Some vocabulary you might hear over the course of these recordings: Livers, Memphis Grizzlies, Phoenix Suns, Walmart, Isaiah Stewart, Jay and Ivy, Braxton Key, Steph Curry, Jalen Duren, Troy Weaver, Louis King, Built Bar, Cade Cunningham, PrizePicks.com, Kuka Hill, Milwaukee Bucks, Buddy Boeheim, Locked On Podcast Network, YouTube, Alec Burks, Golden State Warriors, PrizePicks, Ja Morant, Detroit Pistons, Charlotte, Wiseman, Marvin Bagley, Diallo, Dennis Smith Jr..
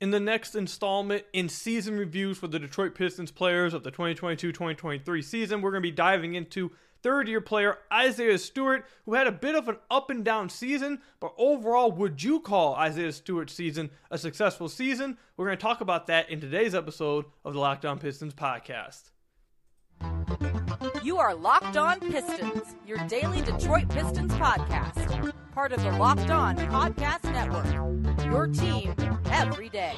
in the next installment in season reviews for the Detroit Pistons players of the 2022-2023 season. We're going to be diving into third-year player Isaiah Stewart, who had a bit of an up-and-down season, but overall, would you call Isaiah Stewart's season a successful season? We're going to talk about that in today's episode of the Locked On Pistons podcast. You are Locked On Pistons, your daily Detroit Pistons podcast, part of the Locked On Podcast Network, your team every day.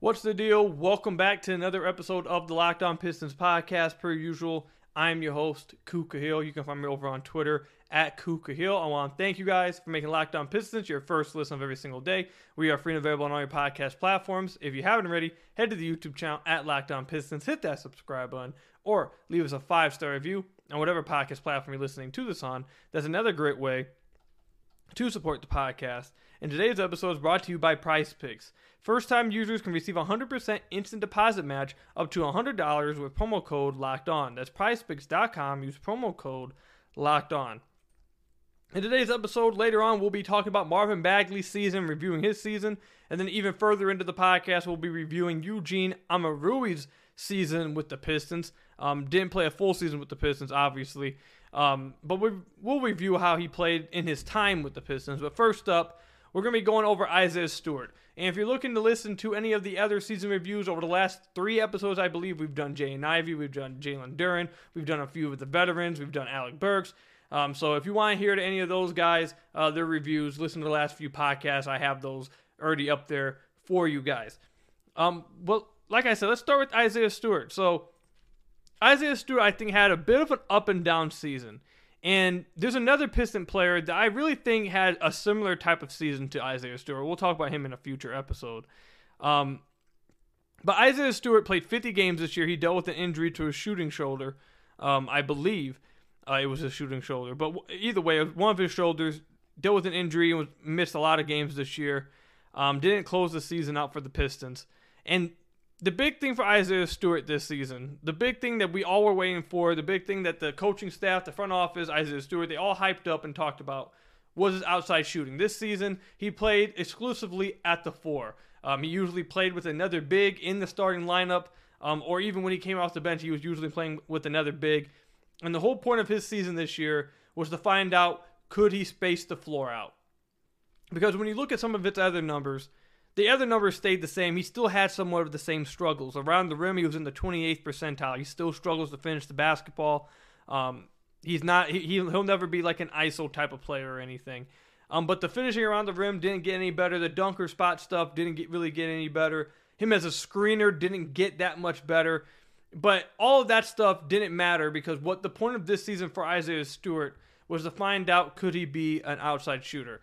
What's the deal? Welcome back to another episode of the Locked On Pistons podcast. Per usual, I'm your host, Kuka Hill. You can find me over on Twitter at Kuka Hill. I want to thank you guys for making Locked On Pistons your first listen of every single day. We are free and available on all your podcast platforms. If you haven't already, head to the YouTube channel at Locked On Pistons, hit that subscribe button, or leave us a 5-star review on whatever podcast platform you're listening to this on. That's another great way to support the podcast. And today's episode is brought to you by PrizePicks. First-time users can receive a 100% instant deposit match up to $100 with promo code Locked On. That's PrizePicks.com. Use promo code Locked On. In today's episode, later on, we'll be talking about Marvin Bagley's season, reviewing his season, and then even further into the podcast, we'll be reviewing Eugene Omoruyi's season with the Pistons. Didn't play a full season with the Pistons, obviously, but we'll review how he played in his time with the Pistons. But first up, we're going to be going over Isaiah Stewart. And if you're looking to listen to any of the other season reviews over the last three episodes, I believe we've done Jay and Ivy, we've done Jalen Duren, we've done a few with the veterans, we've done Alec Burks. So if you want to hear to any of those guys, their reviews, listen to the last few podcasts. I have those already up there for you guys. Well, like I said, let's start with Isaiah Stewart. So Isaiah Stewart, I think, had a bit of an up and down season. And there's another Piston player that I really think had a similar type of season to Isaiah Stewart. We'll talk about him in a future episode. But Isaiah Stewart played 50 games this year. He dealt with an injury to his shooting shoulder, I believe. It was his shooting shoulder. But either way, one of his shoulders, dealt with an injury and missed a lot of games this year. Didn't close the season out for the Pistons. And the big thing for Isaiah Stewart this season, the big thing that we all were waiting for, the big thing that the coaching staff, the front office, Isaiah Stewart, they all hyped up and talked about was his outside shooting. This season, he played exclusively at the four. He usually played with another big in the starting lineup, or even when he came off the bench, he was usually playing with another big. And the whole point of his season this year was to find out, could he space the floor out? Because when you look at some of its other numbers, the other numbers stayed the same. He still had somewhat of the same struggles. Around the rim, he was in the 28th percentile. He still struggles to finish the basketball. He's not. He'll never be like an ISO type of player or anything. But the finishing around the rim didn't get any better. The dunker spot stuff didn't really get any better. Him as a screener didn't get that much better. But all of that stuff didn't matter because what the point of this season for Isaiah Stewart was to find out, could he be an outside shooter?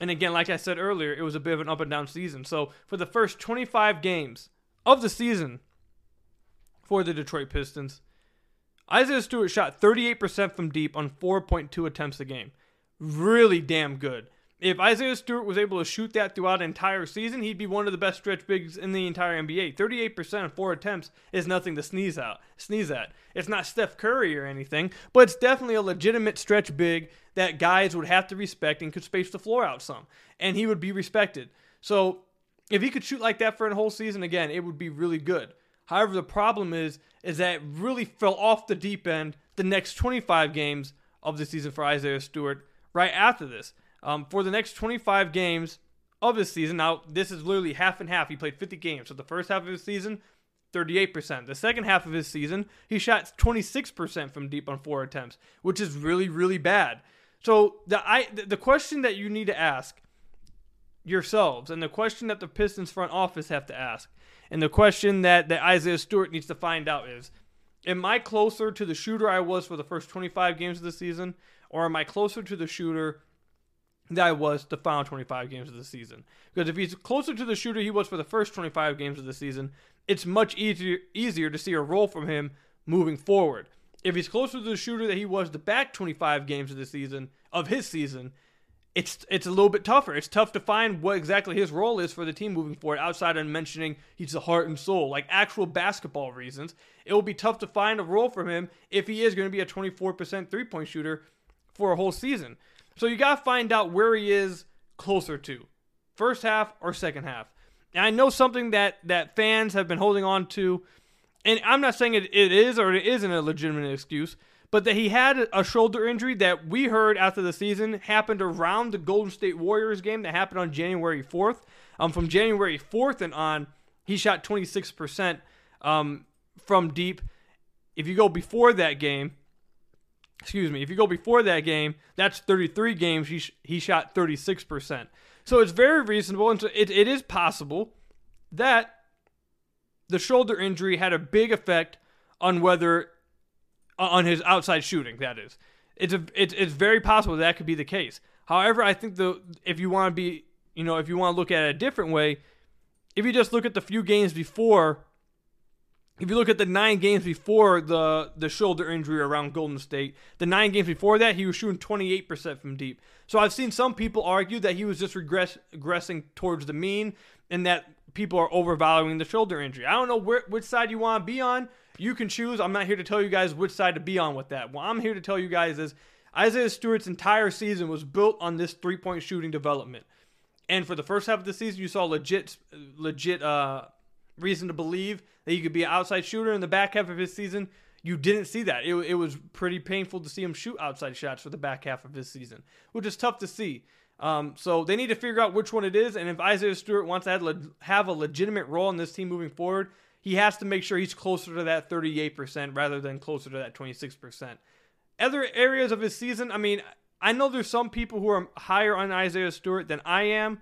And again, like I said earlier, it was a bit of an up-and-down season. So for the first 25 games of the season for the Detroit Pistons, Isaiah Stewart shot 38% from deep on 4.2 attempts a game. Really damn good. If Isaiah Stewart was able to shoot that throughout an entire season, he'd be one of the best stretch bigs in the entire NBA. 38% on 4 attempts is nothing to sneeze at. It's not Steph Curry or anything, but it's definitely a legitimate stretch big that guys would have to respect and could space the floor out some, and he would be respected. So if he could shoot like that for a whole season, again, it would be really good. However, the problem is that it really fell off the deep end the next 25 games of the season for Isaiah Stewart right after this. For the next 25 games of his season, now this is literally half and half. He played 50 games. So the first half of his season, 38%. The second half of his season, he shot 26% from deep on 4 attempts, which is really, really bad. So the question that you need to ask yourselves, and the question that the Pistons front office have to ask, and the question that Isaiah Stewart needs to find out is, am I closer to the shooter I was for the first 25 games of the season, or am I closer to the shooter that I was the final 25 games of the season? Because if he's closer to the shooter he was for the first 25 games of the season, it's much easier to see a role from him moving forward. If he's closer to the shooter that he was the back 25 games of the season, it's a little bit tougher. It's tough to find what exactly his role is for the team moving forward, outside of mentioning he's the heart and soul, like actual basketball reasons. It will be tough to find a role for him if he is going to be a 24% three-point shooter for a whole season. So you got to find out where he is closer to, first half or second half. And I know something that fans have been holding on to, and I'm not saying it is or it isn't a legitimate excuse, but that he had a shoulder injury that we heard after the season happened around the Golden State Warriors game that happened on January 4th. From January 4th and on, he shot 26% from deep. If you go before that game, that's 33 games. He shot 36%. So it's very reasonable, and so it is possible that the shoulder injury had a big effect on whether... on his outside shooting, that is. It's very possible that could be the case. However, I think if you want to look at it a different way, if you just look at the few games before, if you look at the 9 games before the shoulder injury around Golden State, the 9 games before that, he was shooting 28% from deep. So I've seen some people argue that he was just regressing towards the mean and that people are overvaluing the shoulder injury. I don't know which side you want to be on. You can choose. I'm not here to tell you guys which side to be on with that. What I'm here to tell you guys is Isaiah Stewart's entire season was built on this three-point shooting development. And for the first half of the season, you saw legit reason to believe that he could be an outside shooter. In the back half of his season, you didn't see that. It was pretty painful to see him shoot outside shots for the back half of his season, which is tough to see. So they need to figure out which one it is. And if Isaiah Stewart wants to have a legitimate role in this team moving forward, he has to make sure he's closer to that 38% rather than closer to that 26%. Other areas of his season, I mean, I know there's some people who are higher on Isaiah Stewart than I am,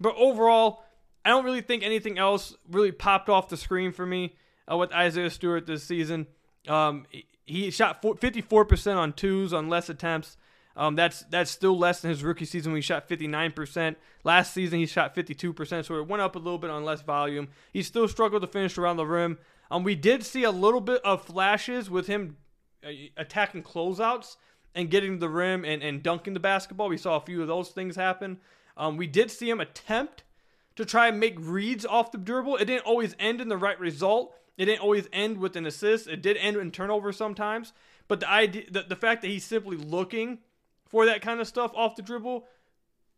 but overall, I don't really think anything else really popped off the screen for me with Isaiah Stewart this season. He shot 54% on twos on less attempts. That's still less than his rookie season when he shot 59%. Last season, he shot 52%, so it went up a little bit on less volume. He still struggled to finish around the rim. We did see a little bit of flashes with him attacking closeouts and getting to the rim and dunking the basketball. We saw a few of those things happen. We did see him attempt to try and make reads off the dribble. It didn't always end in the right result. It didn't always end with an assist. It did end in turnover sometimes. But the fact that he's simply looking for that kind of stuff off the dribble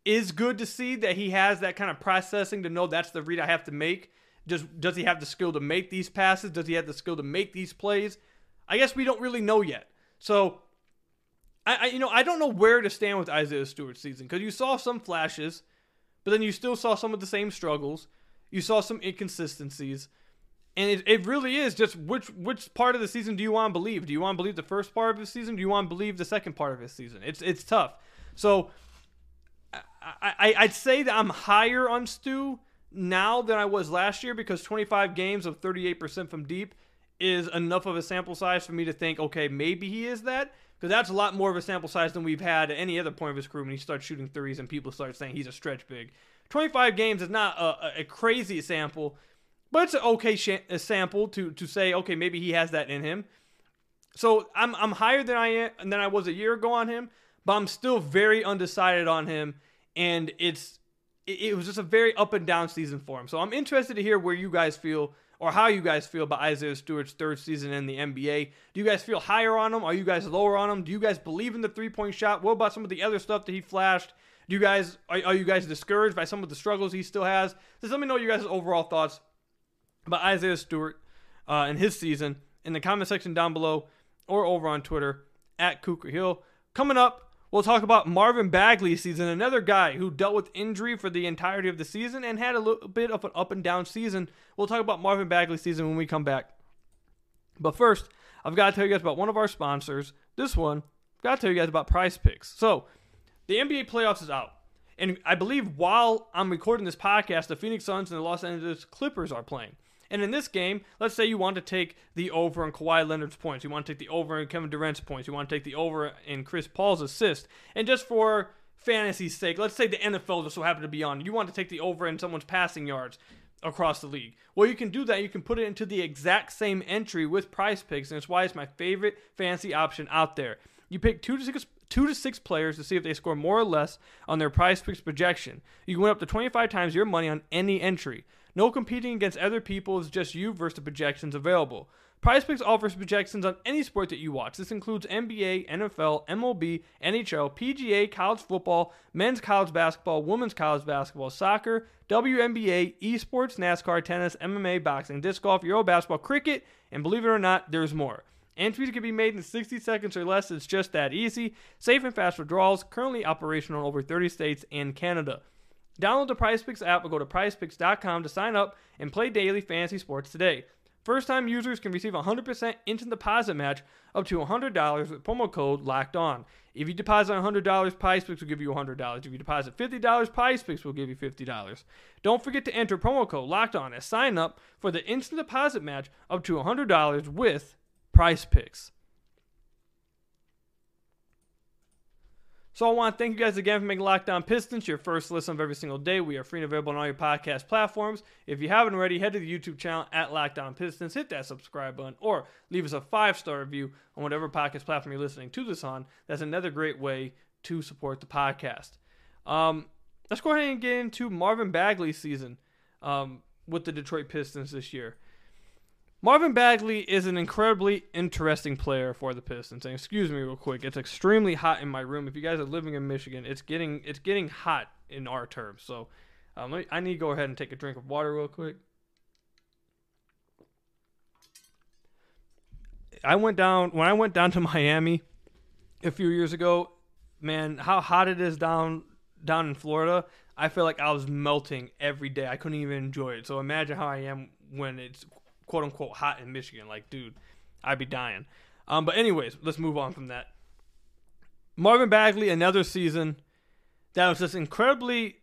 is good to see, that he has that kind of processing to know that's the read I have to make. Does he have the skill to make these passes? Does he have the skill to make these plays? I guess we don't really know yet. So, I don't know where to stand with Isaiah Stewart's season, because you saw some flashes, but then you still saw some of the same struggles. You saw some inconsistencies. And it really is just which part of the season do you want to believe? Do you want to believe the first part of his season? Do you want to believe the second part of his season? It's tough. So I'd say that I'm higher on Stu now than I was last year, because 25 games of 38% from deep is enough of a sample size for me to think, okay, maybe he is that. Because that's a lot more of a sample size than we've had at any other point of his career when he starts shooting threes and people start saying he's a stretch big. 25 games is not a crazy sample, but it's an okay sample to say, okay, maybe he has that in him. So I'm higher than I was a year ago on him, but I'm still very undecided on him, and it was just a very up and down season for him. So I'm interested to hear where you guys feel, or how you guys feel about Isaiah Stewart's third season in the NBA. Do you guys feel higher on him? Are you guys lower on him? Do you guys believe in the three-point shot? What about some of the other stuff that he flashed? Do you guys are you guys discouraged by some of the struggles he still has? Just let me know your guys' overall thoughts about Isaiah Stewart and his season in the comment section down below, or over on Twitter at Kuka Hill. Coming up, we'll talk about Marvin Bagley's season, another guy who dealt with injury for the entirety of the season and had a little bit of an up and down season. We'll talk about Marvin Bagley's season when we come back. But first, I've got to tell you guys about one of our sponsors. This one, I've got to tell you guys about PrizePicks. So, the NBA playoffs is out. And I believe while I'm recording this podcast, the Phoenix Suns and the Los Angeles Clippers are playing. And in this game, let's say you want to take the over on Kawhi Leonard's points. You want to take the over in Kevin Durant's points. You want to take the over in Chris Paul's assist. And just for fantasy's sake, let's say the NFL just so happened to be on. You want to take the over in someone's passing yards. across the league. Well, you can do that. You can put it into the exact same entry with PrizePicks, and it's why it's my favorite fantasy option out there. You pick two to six players to see if they score more or less on their PrizePicks projection. You can win up to 25 times your money on any entry. No competing against other people. It's just you versus the projections available. PrizePicks offers projections on any sport that you watch. This includes NBA, NFL, MLB, NHL, PGA, college football, men's college basketball, women's college basketball, soccer, WNBA, esports, NASCAR, tennis, MMA, boxing, disc golf, Euro basketball, cricket, and believe it or not, there's more. Entries can be made in 60 seconds or less. It's just that easy. Safe and fast withdrawals, currently operational in over 30 states and Canada. Download the PrizePicks app or go to PrizePicks.com to sign up and play daily fantasy sports today. First-time users can receive a 100% instant deposit match up to $100 with promo code LOCKEDON. If you deposit $100, PrizePicks will give you $100. If you deposit $50, PrizePicks will give you $50. Don't forget to enter promo code LOCKEDON and sign up for the instant deposit match up to $100 with PrizePicks. So I want to thank you guys again for making Locked On Pistons your first listen of every single day. We are free and available on all your podcast platforms. If you haven't already, head to the YouTube channel at Locked On Pistons, hit that subscribe button, or leave us a 5-star review on whatever podcast platform you're listening to this on. That's another great way to support the podcast. Let's go ahead and get into Marvin Bagley's season with the Detroit Pistons this year. Marvin Bagley is an incredibly interesting player for the Pistons. And excuse me real quick, it's extremely hot in my room. If you guys are living in Michigan, it's getting hot in our terms. So I need to go ahead and take a drink of water real quick. When I went down to Miami a few years ago, man, how hot it is down in Florida. I feel like I was melting every day. I couldn't even enjoy it. So imagine how I am when it's quote-unquote hot in Michigan. Like, dude, I'd be dying. But anyways, let's move on from that. Marvin Bagley, another season that was just incredibly...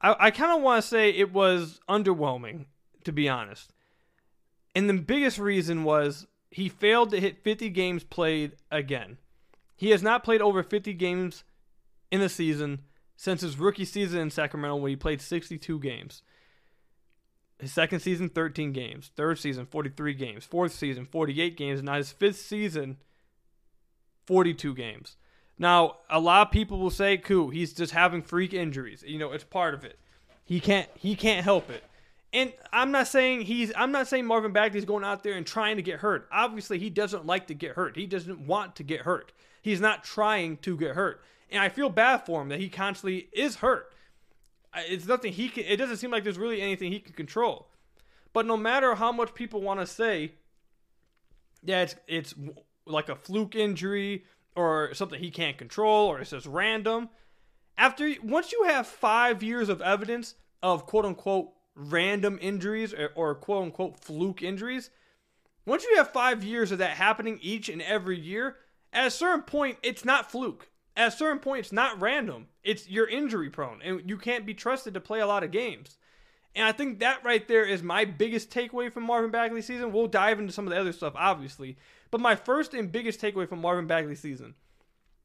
I kind of want to say it was underwhelming, to be honest. And the biggest reason was he failed to hit 50 games played again. He has not played over 50 games in a season since his rookie season in Sacramento, where he played 62 games. His second season, 13 games. Third season, 43 games. Fourth season, 48 games. And now his fifth season, 42 games. Now, a lot of people will say, cool, he's just having freak injuries. You know, it's part of it. He can't help it. And I'm not saying Marvin Bagley's going out there and trying to get hurt. Obviously, he doesn't like to get hurt. He doesn't want to get hurt. He's not trying to get hurt. And I feel bad for him that he constantly is hurt. It's nothing he can. It doesn't seem like there's really anything he can control. But no matter how much people want to say that it's like a fluke injury or something he can't control or it's just random, once you have 5 years of evidence of quote unquote random injuries or quote unquote fluke injuries, once you have 5 years of that happening each and every year, at a certain point it's not fluke. At a certain point, it's not random. It's you're injury prone, and you can't be trusted to play a lot of games. And I think that right there is my biggest takeaway from Marvin Bagley's season. We'll dive into some of the other stuff, obviously. But my first and biggest takeaway from Marvin Bagley's season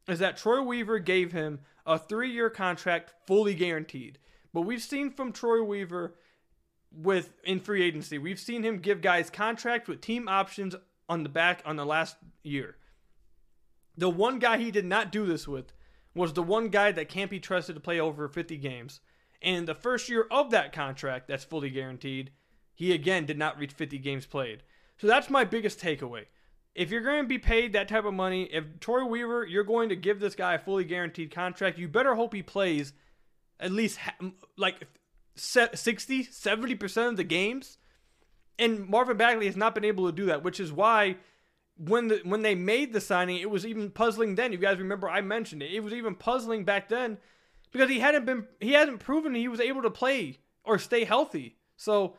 is that Troy Weaver gave him a 3-year contract fully guaranteed. But we've seen from Troy Weaver in free agency, we've seen him give guys contracts with team options on the last year. The one guy he did not do this with was the one guy that can't be trusted to play over 50 games. And the first year of that contract that's fully guaranteed, he again did not reach 50 games played. So that's my biggest takeaway. If you're going to be paid that type of money, if Troy Weaver, you're going to give this guy a fully guaranteed contract, you better hope he plays at least like 60, 70% of the games. And Marvin Bagley has not been able to do that, which is why... When they made the signing, it was even puzzling then. You guys remember I mentioned it. It was even puzzling back then because he hadn't proven he was able to play or stay healthy. So,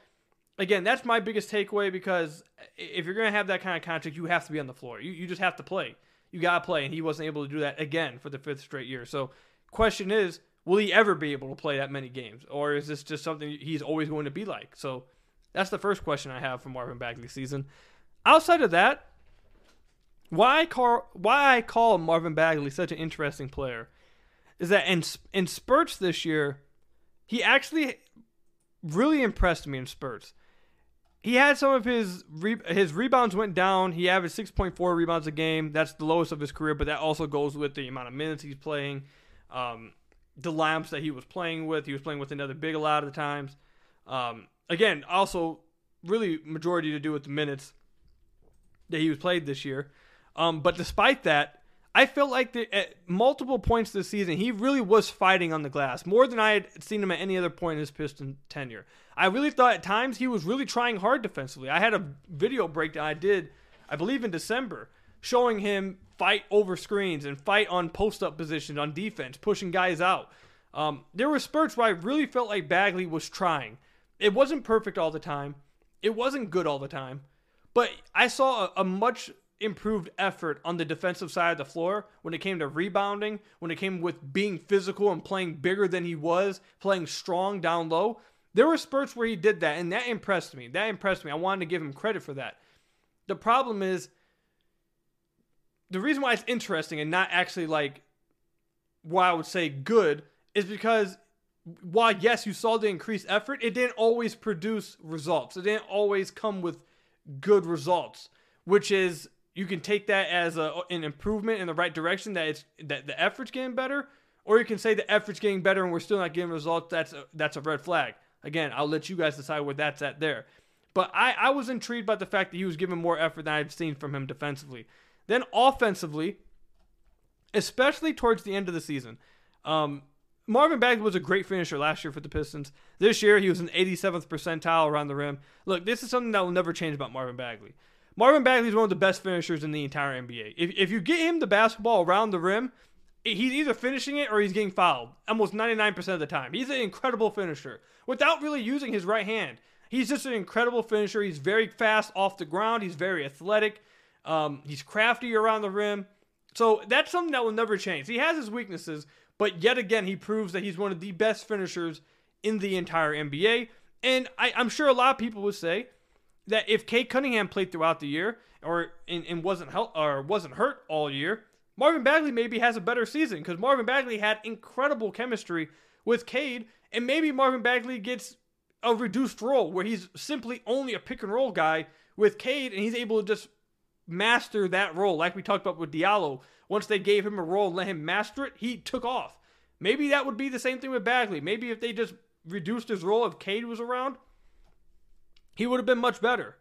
again, that's my biggest takeaway, because if you're going to have that kind of contract, you have to be on the floor. You just have to play. You got to play, and he wasn't able to do that again for the fifth straight year. So, question is, will he ever be able to play that many games, or is this just something he's always going to be like? So, that's the first question I have for Marvin Bagley's season. Outside of that, why I call Marvin Bagley such an interesting player is that in spurts this year, he actually really impressed me in spurts. He had some of his rebounds went down. He averaged 6.4 rebounds a game. That's the lowest of his career, but that also goes with the amount of minutes he's playing, the lineups that he was playing with. He was playing with another big a lot of the times. Again, also really majority to do with the minutes that he was played this year. But despite that, I felt like at multiple points this season, he really was fighting on the glass, more than I had seen him at any other point in his Piston tenure. I really thought at times he was really trying hard defensively. I had a video breakdown I did, I believe in December, showing him fight over screens and fight on post-up positions on defense, pushing guys out. There were spurts where I really felt like Bagley was trying. It wasn't perfect all the time. It wasn't good all the time. But I saw a much improved effort on the defensive side of the floor when it came to rebounding, when it came with being physical and playing bigger than he was, playing strong down low. There were spurts where he did that, and that impressed me. I wanted to give him credit for that. The problem is, the reason why it's interesting and not actually like why I would say good is because while, yes, you saw the increased effort, it didn't always produce results. It didn't always come with good results, which is, you can take that as an improvement in the right direction, that the effort's getting better, or you can say the effort's getting better and we're still not getting results. That's a red flag. Again, I'll let you guys decide where that's at there. But I was intrigued by the fact that he was giving more effort than I've seen from him defensively. Then offensively, especially towards the end of the season, Marvin Bagley was a great finisher last year for the Pistons. This year, he was an 87th percentile around the rim. Look, this is something that will never change about Marvin Bagley. Marvin Bagley is one of the best finishers in the entire NBA. If you get him the basketball around the rim, he's either finishing it or he's getting fouled almost 99% of the time. He's an incredible finisher without really using his right hand. He's just an incredible finisher. He's very fast off the ground. He's very athletic. He's crafty around the rim. So that's something that will never change. He has his weaknesses, but yet again, he proves that he's one of the best finishers in the entire NBA. And I'm sure a lot of people would say that if Cade Cunningham played throughout the year and wasn't hurt all year, Marvin Bagley maybe has a better season because Marvin Bagley had incredible chemistry with Cade, and maybe Marvin Bagley gets a reduced role where he's simply only a pick and roll guy with Cade, and he's able to just master that role like we talked about with Diallo. Once they gave him a role and let him master it, he took off. Maybe that would be the same thing with Bagley. Maybe if they just reduced his role, if Cade was around, he would have been much better.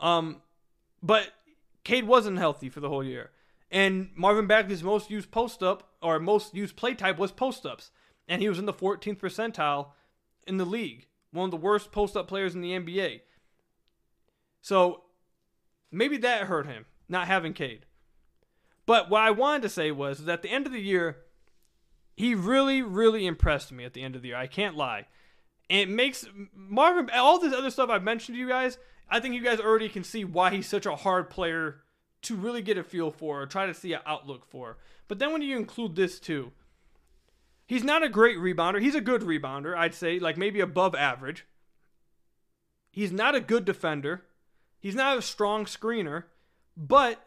But Cade wasn't healthy for the whole year. And Marvin Bagley's most used post-up, or most used play type, was post-ups. And he was in the 14th percentile in the league. One of the worst post-up players in the NBA. So, maybe that hurt him, not having Cade. But what I wanted to say was that at the end of the year, he really, really impressed me at the end of the year. I can't lie. And it makes Marvin, all this other stuff I've mentioned to you guys, I think you guys already can see why he's such a hard player to really get a feel for or try to see an outlook for. But then when you include this too, he's not a great rebounder. He's a good rebounder, I'd say, like maybe above average. He's not a good defender. He's not a strong screener. But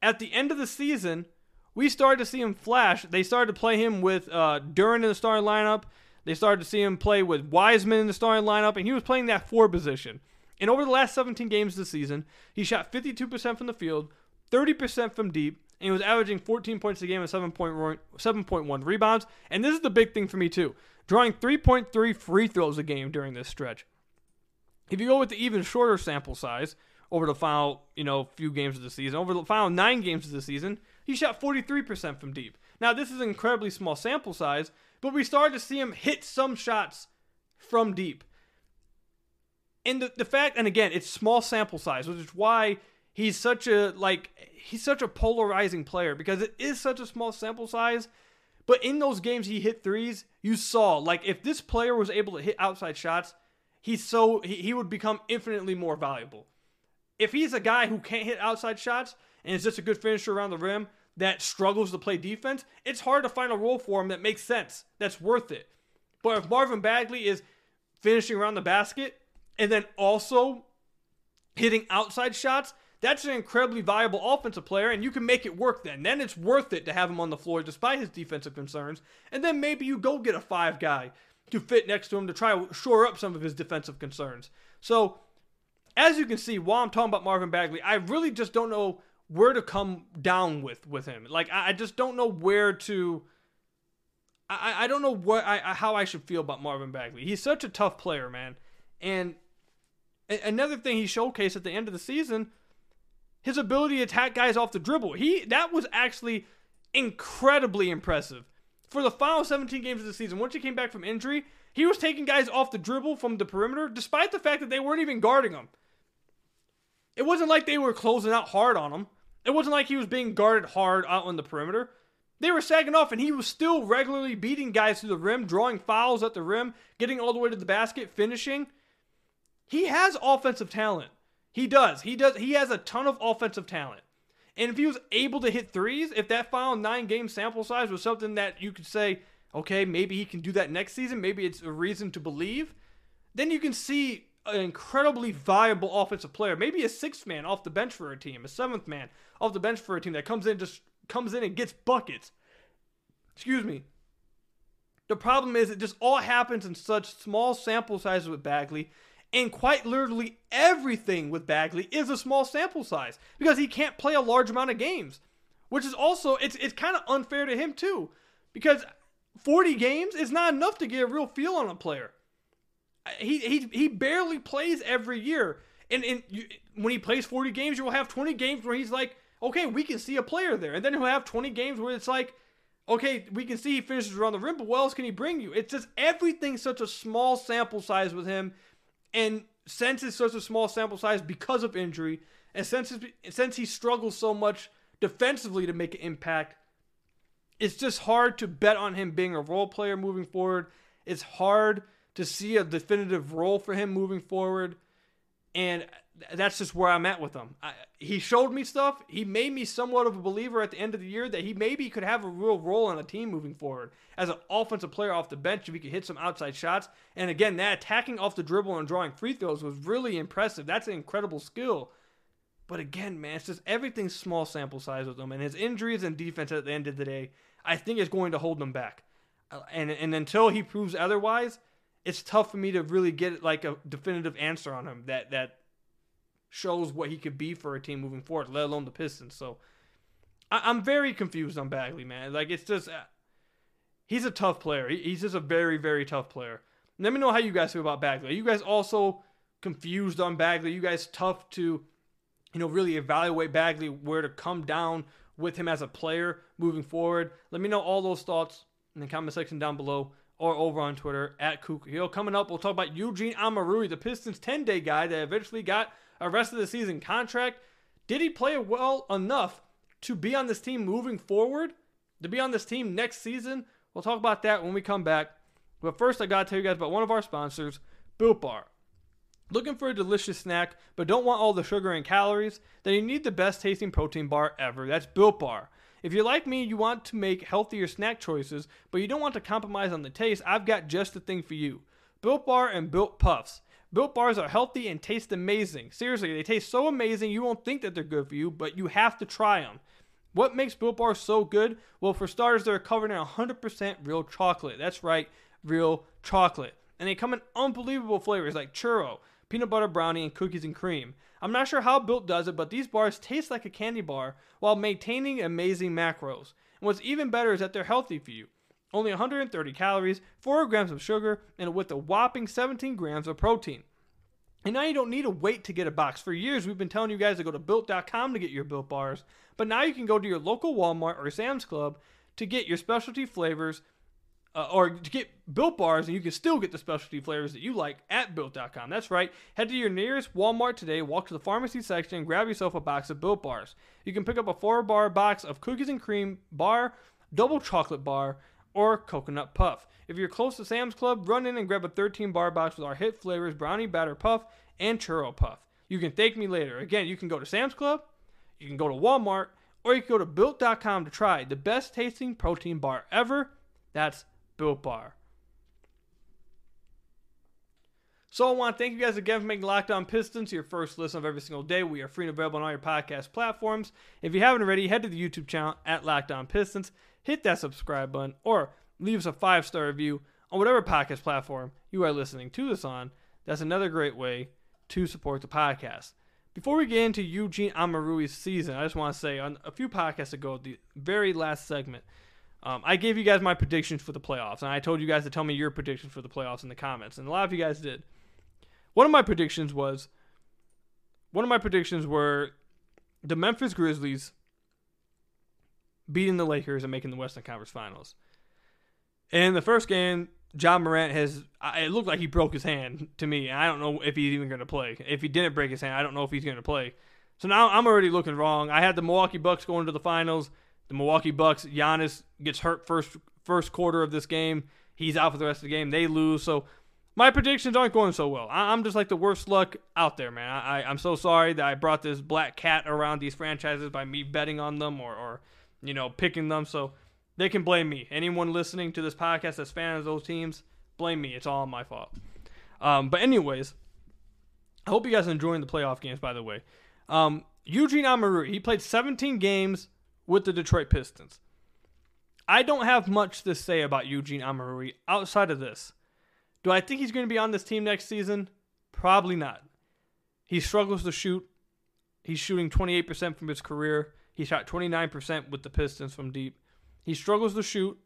at the end of the season, we started to see him flash. They started to play him with Duren in the starting lineup. They started to see him play with Wiseman in the starting lineup, and he was playing that four position. And over the last 17 games this season, he shot 52% from the field, 30% from deep, and he was averaging 14 points a game and 7.1 rebounds. And this is the big thing for me, too, drawing 3.3 free throws a game during this stretch. If you go with the even shorter sample size over the final, few games of the season, over the final 9 games of the season, he shot 43% from deep. Now, this is an incredibly small sample size, but we started to see him hit some shots from deep. And the fact, and again, it's small sample size, which is why he's such a polarizing player, because it is such a small sample size. But in those games he hit threes, you saw, like, if this player was able to hit outside shots, he would become infinitely more valuable. If he's a guy who can't hit outside shots and is just a good finisher around the rim, that struggles to play defense, it's hard to find a role for him that makes sense, that's worth it. But if Marvin Bagley is finishing around the basket and then also hitting outside shots, that's an incredibly valuable offensive player, and you can make it work then. Then it's worth it to have him on the floor despite his defensive concerns, and then maybe you go get a 5 guy to fit next to him to try to shore up some of his defensive concerns. So, as you can see, while I'm talking about Marvin Bagley, I really just don't know where to come down with him. Like, I just don't know where to... I don't know what how I should feel about Marvin Bagley. He's such a tough player, man. And another thing he showcased at the end of the season, his ability to attack guys off the dribble. That was actually incredibly impressive. For the final 17 games of the season, once he came back from injury, he was taking guys off the dribble from the perimeter, despite the fact that they weren't even guarding him. It wasn't like they were closing out hard on him. It wasn't like he was being guarded hard out on the perimeter. They were sagging off, and he was still regularly beating guys to the rim, drawing fouls at the rim, getting all the way to the basket, finishing. He has offensive talent. He does. He has a ton of offensive talent. And if he was able to hit threes, if that final 9-game sample size was something that you could say, okay, maybe he can do that next season, maybe it's a reason to believe, then you can see an incredibly viable offensive player. Maybe a sixth man off the bench for a team, a seventh man off the bench for a team that comes in and gets buckets. Excuse me. The problem is it just all happens in such small sample sizes with Bagley, and quite literally everything with Bagley is a small sample size because he can't play a large amount of games, which is also, it's kind of unfair to him too, because 40 games is not enough to get a real feel on a player. He barely plays every year, and when he plays 40 games, you will have 20 games where he's like, okay, we can see a player there. And then he'll have 20 games where it's like, okay, we can see he finishes around the rim, but what else can he bring you? It's just everything's such a small sample size with him. And since it's such a small sample size because of injury, and since he struggles so much defensively to make an impact, it's just hard to bet on him being a role player moving forward. It's hard to see a definitive role for him moving forward. And that's just where I'm at with him. He showed me stuff. He made me somewhat of a believer at the end of the year that he maybe could have a real role on a team moving forward as an offensive player off the bench if he could hit some outside shots. And again, that attacking off the dribble and drawing free throws was really impressive. That's an incredible skill. But again, man, it's just everything's small sample size with him. And his injuries and defense at the end of the day, I think is going to hold him back. And until he proves otherwise, it's tough for me to really get like a definitive answer on him that shows what he could be for a team moving forward, let alone the Pistons. So I'm very confused on Bagley, man. Like, it's just, he's a tough player. He's just a very, very tough player. Let me know how you guys feel about Bagley. Are you guys also confused on Bagley? Are you guys tough to, really evaluate Bagley, where to come down with him as a player moving forward? Let me know all those thoughts in the comment section down below, or over on Twitter at Kuka Hill. Coming up, we'll talk about Eugene Omoruyi, the Pistons' 10-day guy that eventually got a rest of the season contract. Did he play well enough to be on this team moving forward, to be on this team next season? We'll talk about that when we come back. But first, I got to tell you guys about one of our sponsors, Built Bar. Looking for a delicious snack, but don't want all the sugar and calories? Then you need the best-tasting protein bar ever. That's Built Bar. If you're like me, you want to make healthier snack choices, but you don't want to compromise on the taste, I've got just the thing for you. Built Bar and Built Puffs. Built Bars are healthy and taste amazing. Seriously, they taste so amazing you won't think that they're good for you, but you have to try them. What makes Built Bars so good? Well, for starters, they're covered in 100% real chocolate. That's right, real chocolate. And they come in unbelievable flavors like churro, peanut butter brownie, and cookies and cream. I'm not sure how Built does it, but these bars taste like a candy bar while maintaining amazing macros. And what's even better is that they're healthy for you. Only 130 calories, 4 grams of sugar, and with a whopping 17 grams of protein. And now you don't need to wait to get a box. For years, we've been telling you guys to go to Built.com to get your Built Bars, but now you can go to your local Walmart or Sam's Club to get your specialty flavors, or to get Built Bars, and you can still get the specialty flavors that you like at Built.com. That's right. Head to your nearest Walmart today, walk to the pharmacy section, and grab yourself a box of Built Bars. You can pick up a 4-bar box of cookies and cream bar, double chocolate bar, or coconut puff. If you're close to Sam's Club, run in and grab a 13-bar box with our hit flavors, brownie batter puff, and churro puff. You can thank me later. Again, you can go to Sam's Club, you can go to Walmart, or you can go to Built.com to try the best tasting protein bar ever. That's Built Bar. So I want to thank you guys again for making Locked On Pistons your first listen of every single day. We are free and available on all your podcast platforms. If you haven't already, head to the YouTube channel at Locked On Pistons, hit that subscribe button, or leave us a 5-star review on whatever podcast platform you are listening to this on. That's another great way to support the podcast. Before we get into Eugene Omoruyi's season, I just want to say on a few podcasts ago, the very last segment, I gave you guys my predictions for the playoffs, and I told you guys to tell me your predictions for the playoffs in the comments, and a lot of you guys did. One of my predictions were the Memphis Grizzlies beating the Lakers and making the Western Conference Finals. And in the first game, Ja Morant it looked like he broke his hand to me, and I don't know if he's even going to play. If he didn't break his hand, I don't know if he's going to play. So now I'm already looking wrong. I had the Milwaukee Bucks going to the finals. The Milwaukee Bucks, Giannis gets hurt first quarter of this game. He's out for the rest of the game. They lose. So my predictions aren't going so well. I'm just like the worst luck out there, man. I'm so sorry that I brought this black cat around these franchises by me betting on them or picking them. So they can blame me. Anyone listening to this podcast that's fans of those teams, blame me. It's all my fault. But anyways, I hope you guys are enjoying the playoff games, by the way. Eugene Omoruyi, he played 17 games with the Detroit Pistons. I don't have much to say about Eugene Omoruyi outside of this. Do I think he's going to be on this team next season? Probably not. He struggles to shoot. He's shooting 28% from his career. He shot 29% with the Pistons from deep. He struggles to shoot.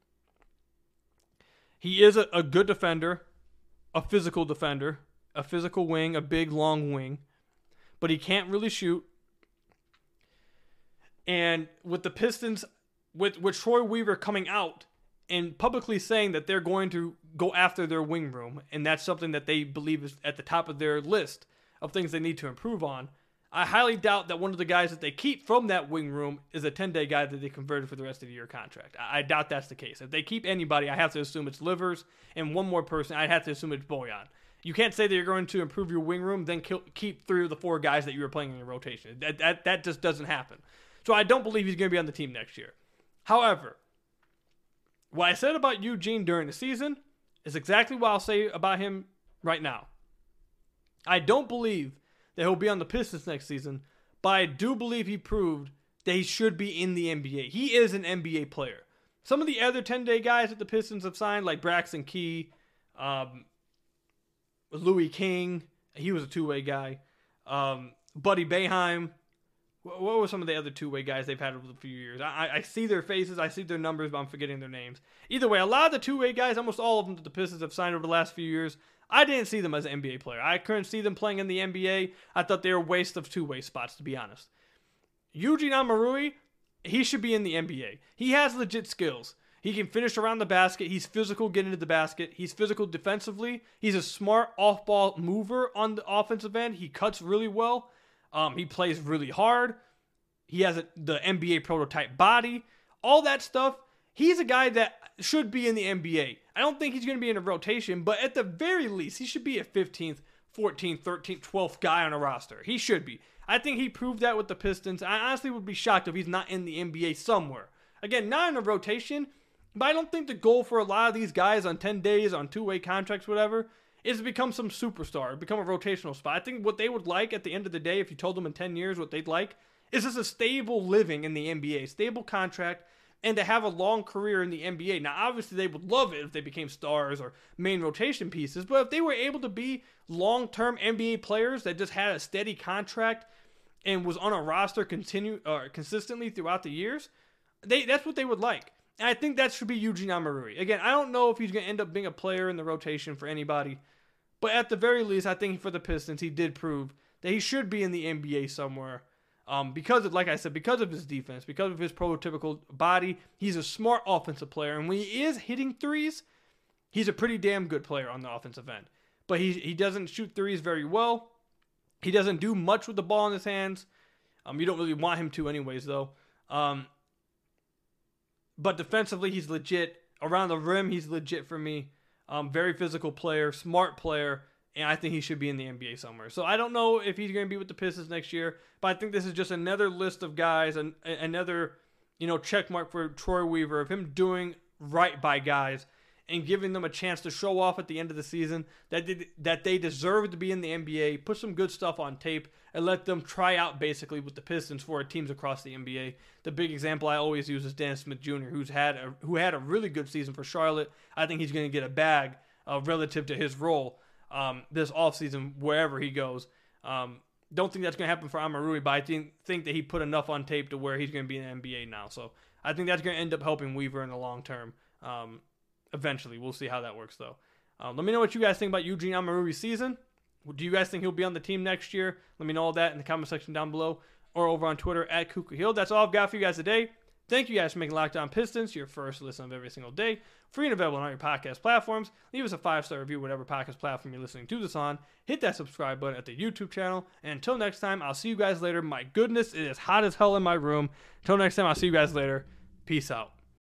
He is a good defender, a physical wing, a big, long wing. But he can't really shoot. And with the Pistons, with Troy Weaver coming out and publicly saying that they're going to go after their wing room, and that's something that they believe is at the top of their list of things they need to improve on, I highly doubt that one of the guys that they keep from that wing room is a 10-day guy that they converted for the rest of the year contract. I doubt that's the case. If they keep anybody, I have to assume it's Livers, and one more person, I'd have to assume it's Bojan. You can't say that you're going to improve your wing room, then keep three of the four guys that you were playing in your rotation. That just doesn't happen. So I don't believe he's going to be on the team next year. However, what I said about Eugene during the season is exactly what I'll say about him right now. I don't believe that he'll be on the Pistons next season, but I do believe he proved that he should be in the NBA. He is an NBA player. Some of the other 10-day guys that the Pistons have signed, like Braxton Key, Louis King, he was a two-way guy, Buddy Boeheim. What were some of the other two-way guys they've had over the few years? I see their faces, I see their numbers, but I'm forgetting their names. Either way, a lot of the two-way guys, almost all of them that the Pistons have signed over the last few years, I didn't see them as an NBA player. I couldn't see them playing in the NBA. I thought they were a waste of two-way spots, to be honest. Eugene Omoruyi, he should be in the NBA. He has legit skills. He can finish around the basket. He's physical getting to the basket. He's physical defensively. He's a smart off-ball mover on the offensive end. He cuts really well. He plays really hard. He has the NBA prototype body. All that stuff. He's a guy that should be in the NBA. I don't think he's going to be in a rotation, but at the very least, he should be a 15th, 14th, 13th, 12th guy on a roster. He should be. I think he proved that with the Pistons. I honestly would be shocked if he's not in the NBA somewhere. Again, not in a rotation, but I don't think the goal for a lot of these guys on 10 days, on two-way contracts, whatever, is to become some superstar, become a rotational spot. I think what they would like at the end of the day, if you told them in 10 years what they'd like, is just a stable living in the NBA, stable contract, and to have a long career in the NBA. Now, obviously, they would love it if they became stars or main rotation pieces, but if they were able to be long-term NBA players that just had a steady contract and was on a roster consistently throughout the years, that's what they would like. And I think that should be Eugene Omoruyi. Again, I don't know if he's going to end up being a player in the rotation for anybody, but at the very least, I think for the Pistons, he did prove that he should be in the NBA somewhere. Because of his defense, because of his prototypical body, he's a smart offensive player. And when he is hitting threes, he's a pretty damn good player on the offensive end. But he doesn't shoot threes very well. He doesn't do much with the ball in his hands. You don't really want him to anyways, though. But defensively, he's legit. Around the rim, he's legit for me. Very physical player, smart player. And I think he should be in the NBA somewhere. So I don't know if he's going to be with the Pistons next year, but I think this is just another list of guys, and another check mark for Troy Weaver of him doing right by guys and giving them a chance to show off at the end of the season that they deserve to be in the NBA, put some good stuff on tape, and let them try out basically with the Pistons for teams across the NBA. The big example I always use is Dennis Smith Jr., who had a really good season for Charlotte. I think he's going to get a bag relative to his role this offseason wherever he goes. Don't think that's going to happen for Omoruyi, but I think that he put enough on tape to where he's going to be in the NBA now. So I think that's going to end up helping Weaver in the long term. Eventually, we'll see how that works, though. Let me know what you guys think about Eugene Omoruyi's season. Do you guys think he'll be on the team next year? Let me know all that in the comment section down below or over on Twitter at Kuka Hill. That's all I've got for you guys today. Thank you guys for making Locked On Pistons your first listen of every single day. Free and available on all your podcast platforms. Leave us a 5-star review, whatever podcast platform you're listening to this on. Hit that subscribe button at the YouTube channel. And until next time, I'll see you guys later. My goodness, it is hot as hell in my room. Until next time, I'll see you guys later. Peace out.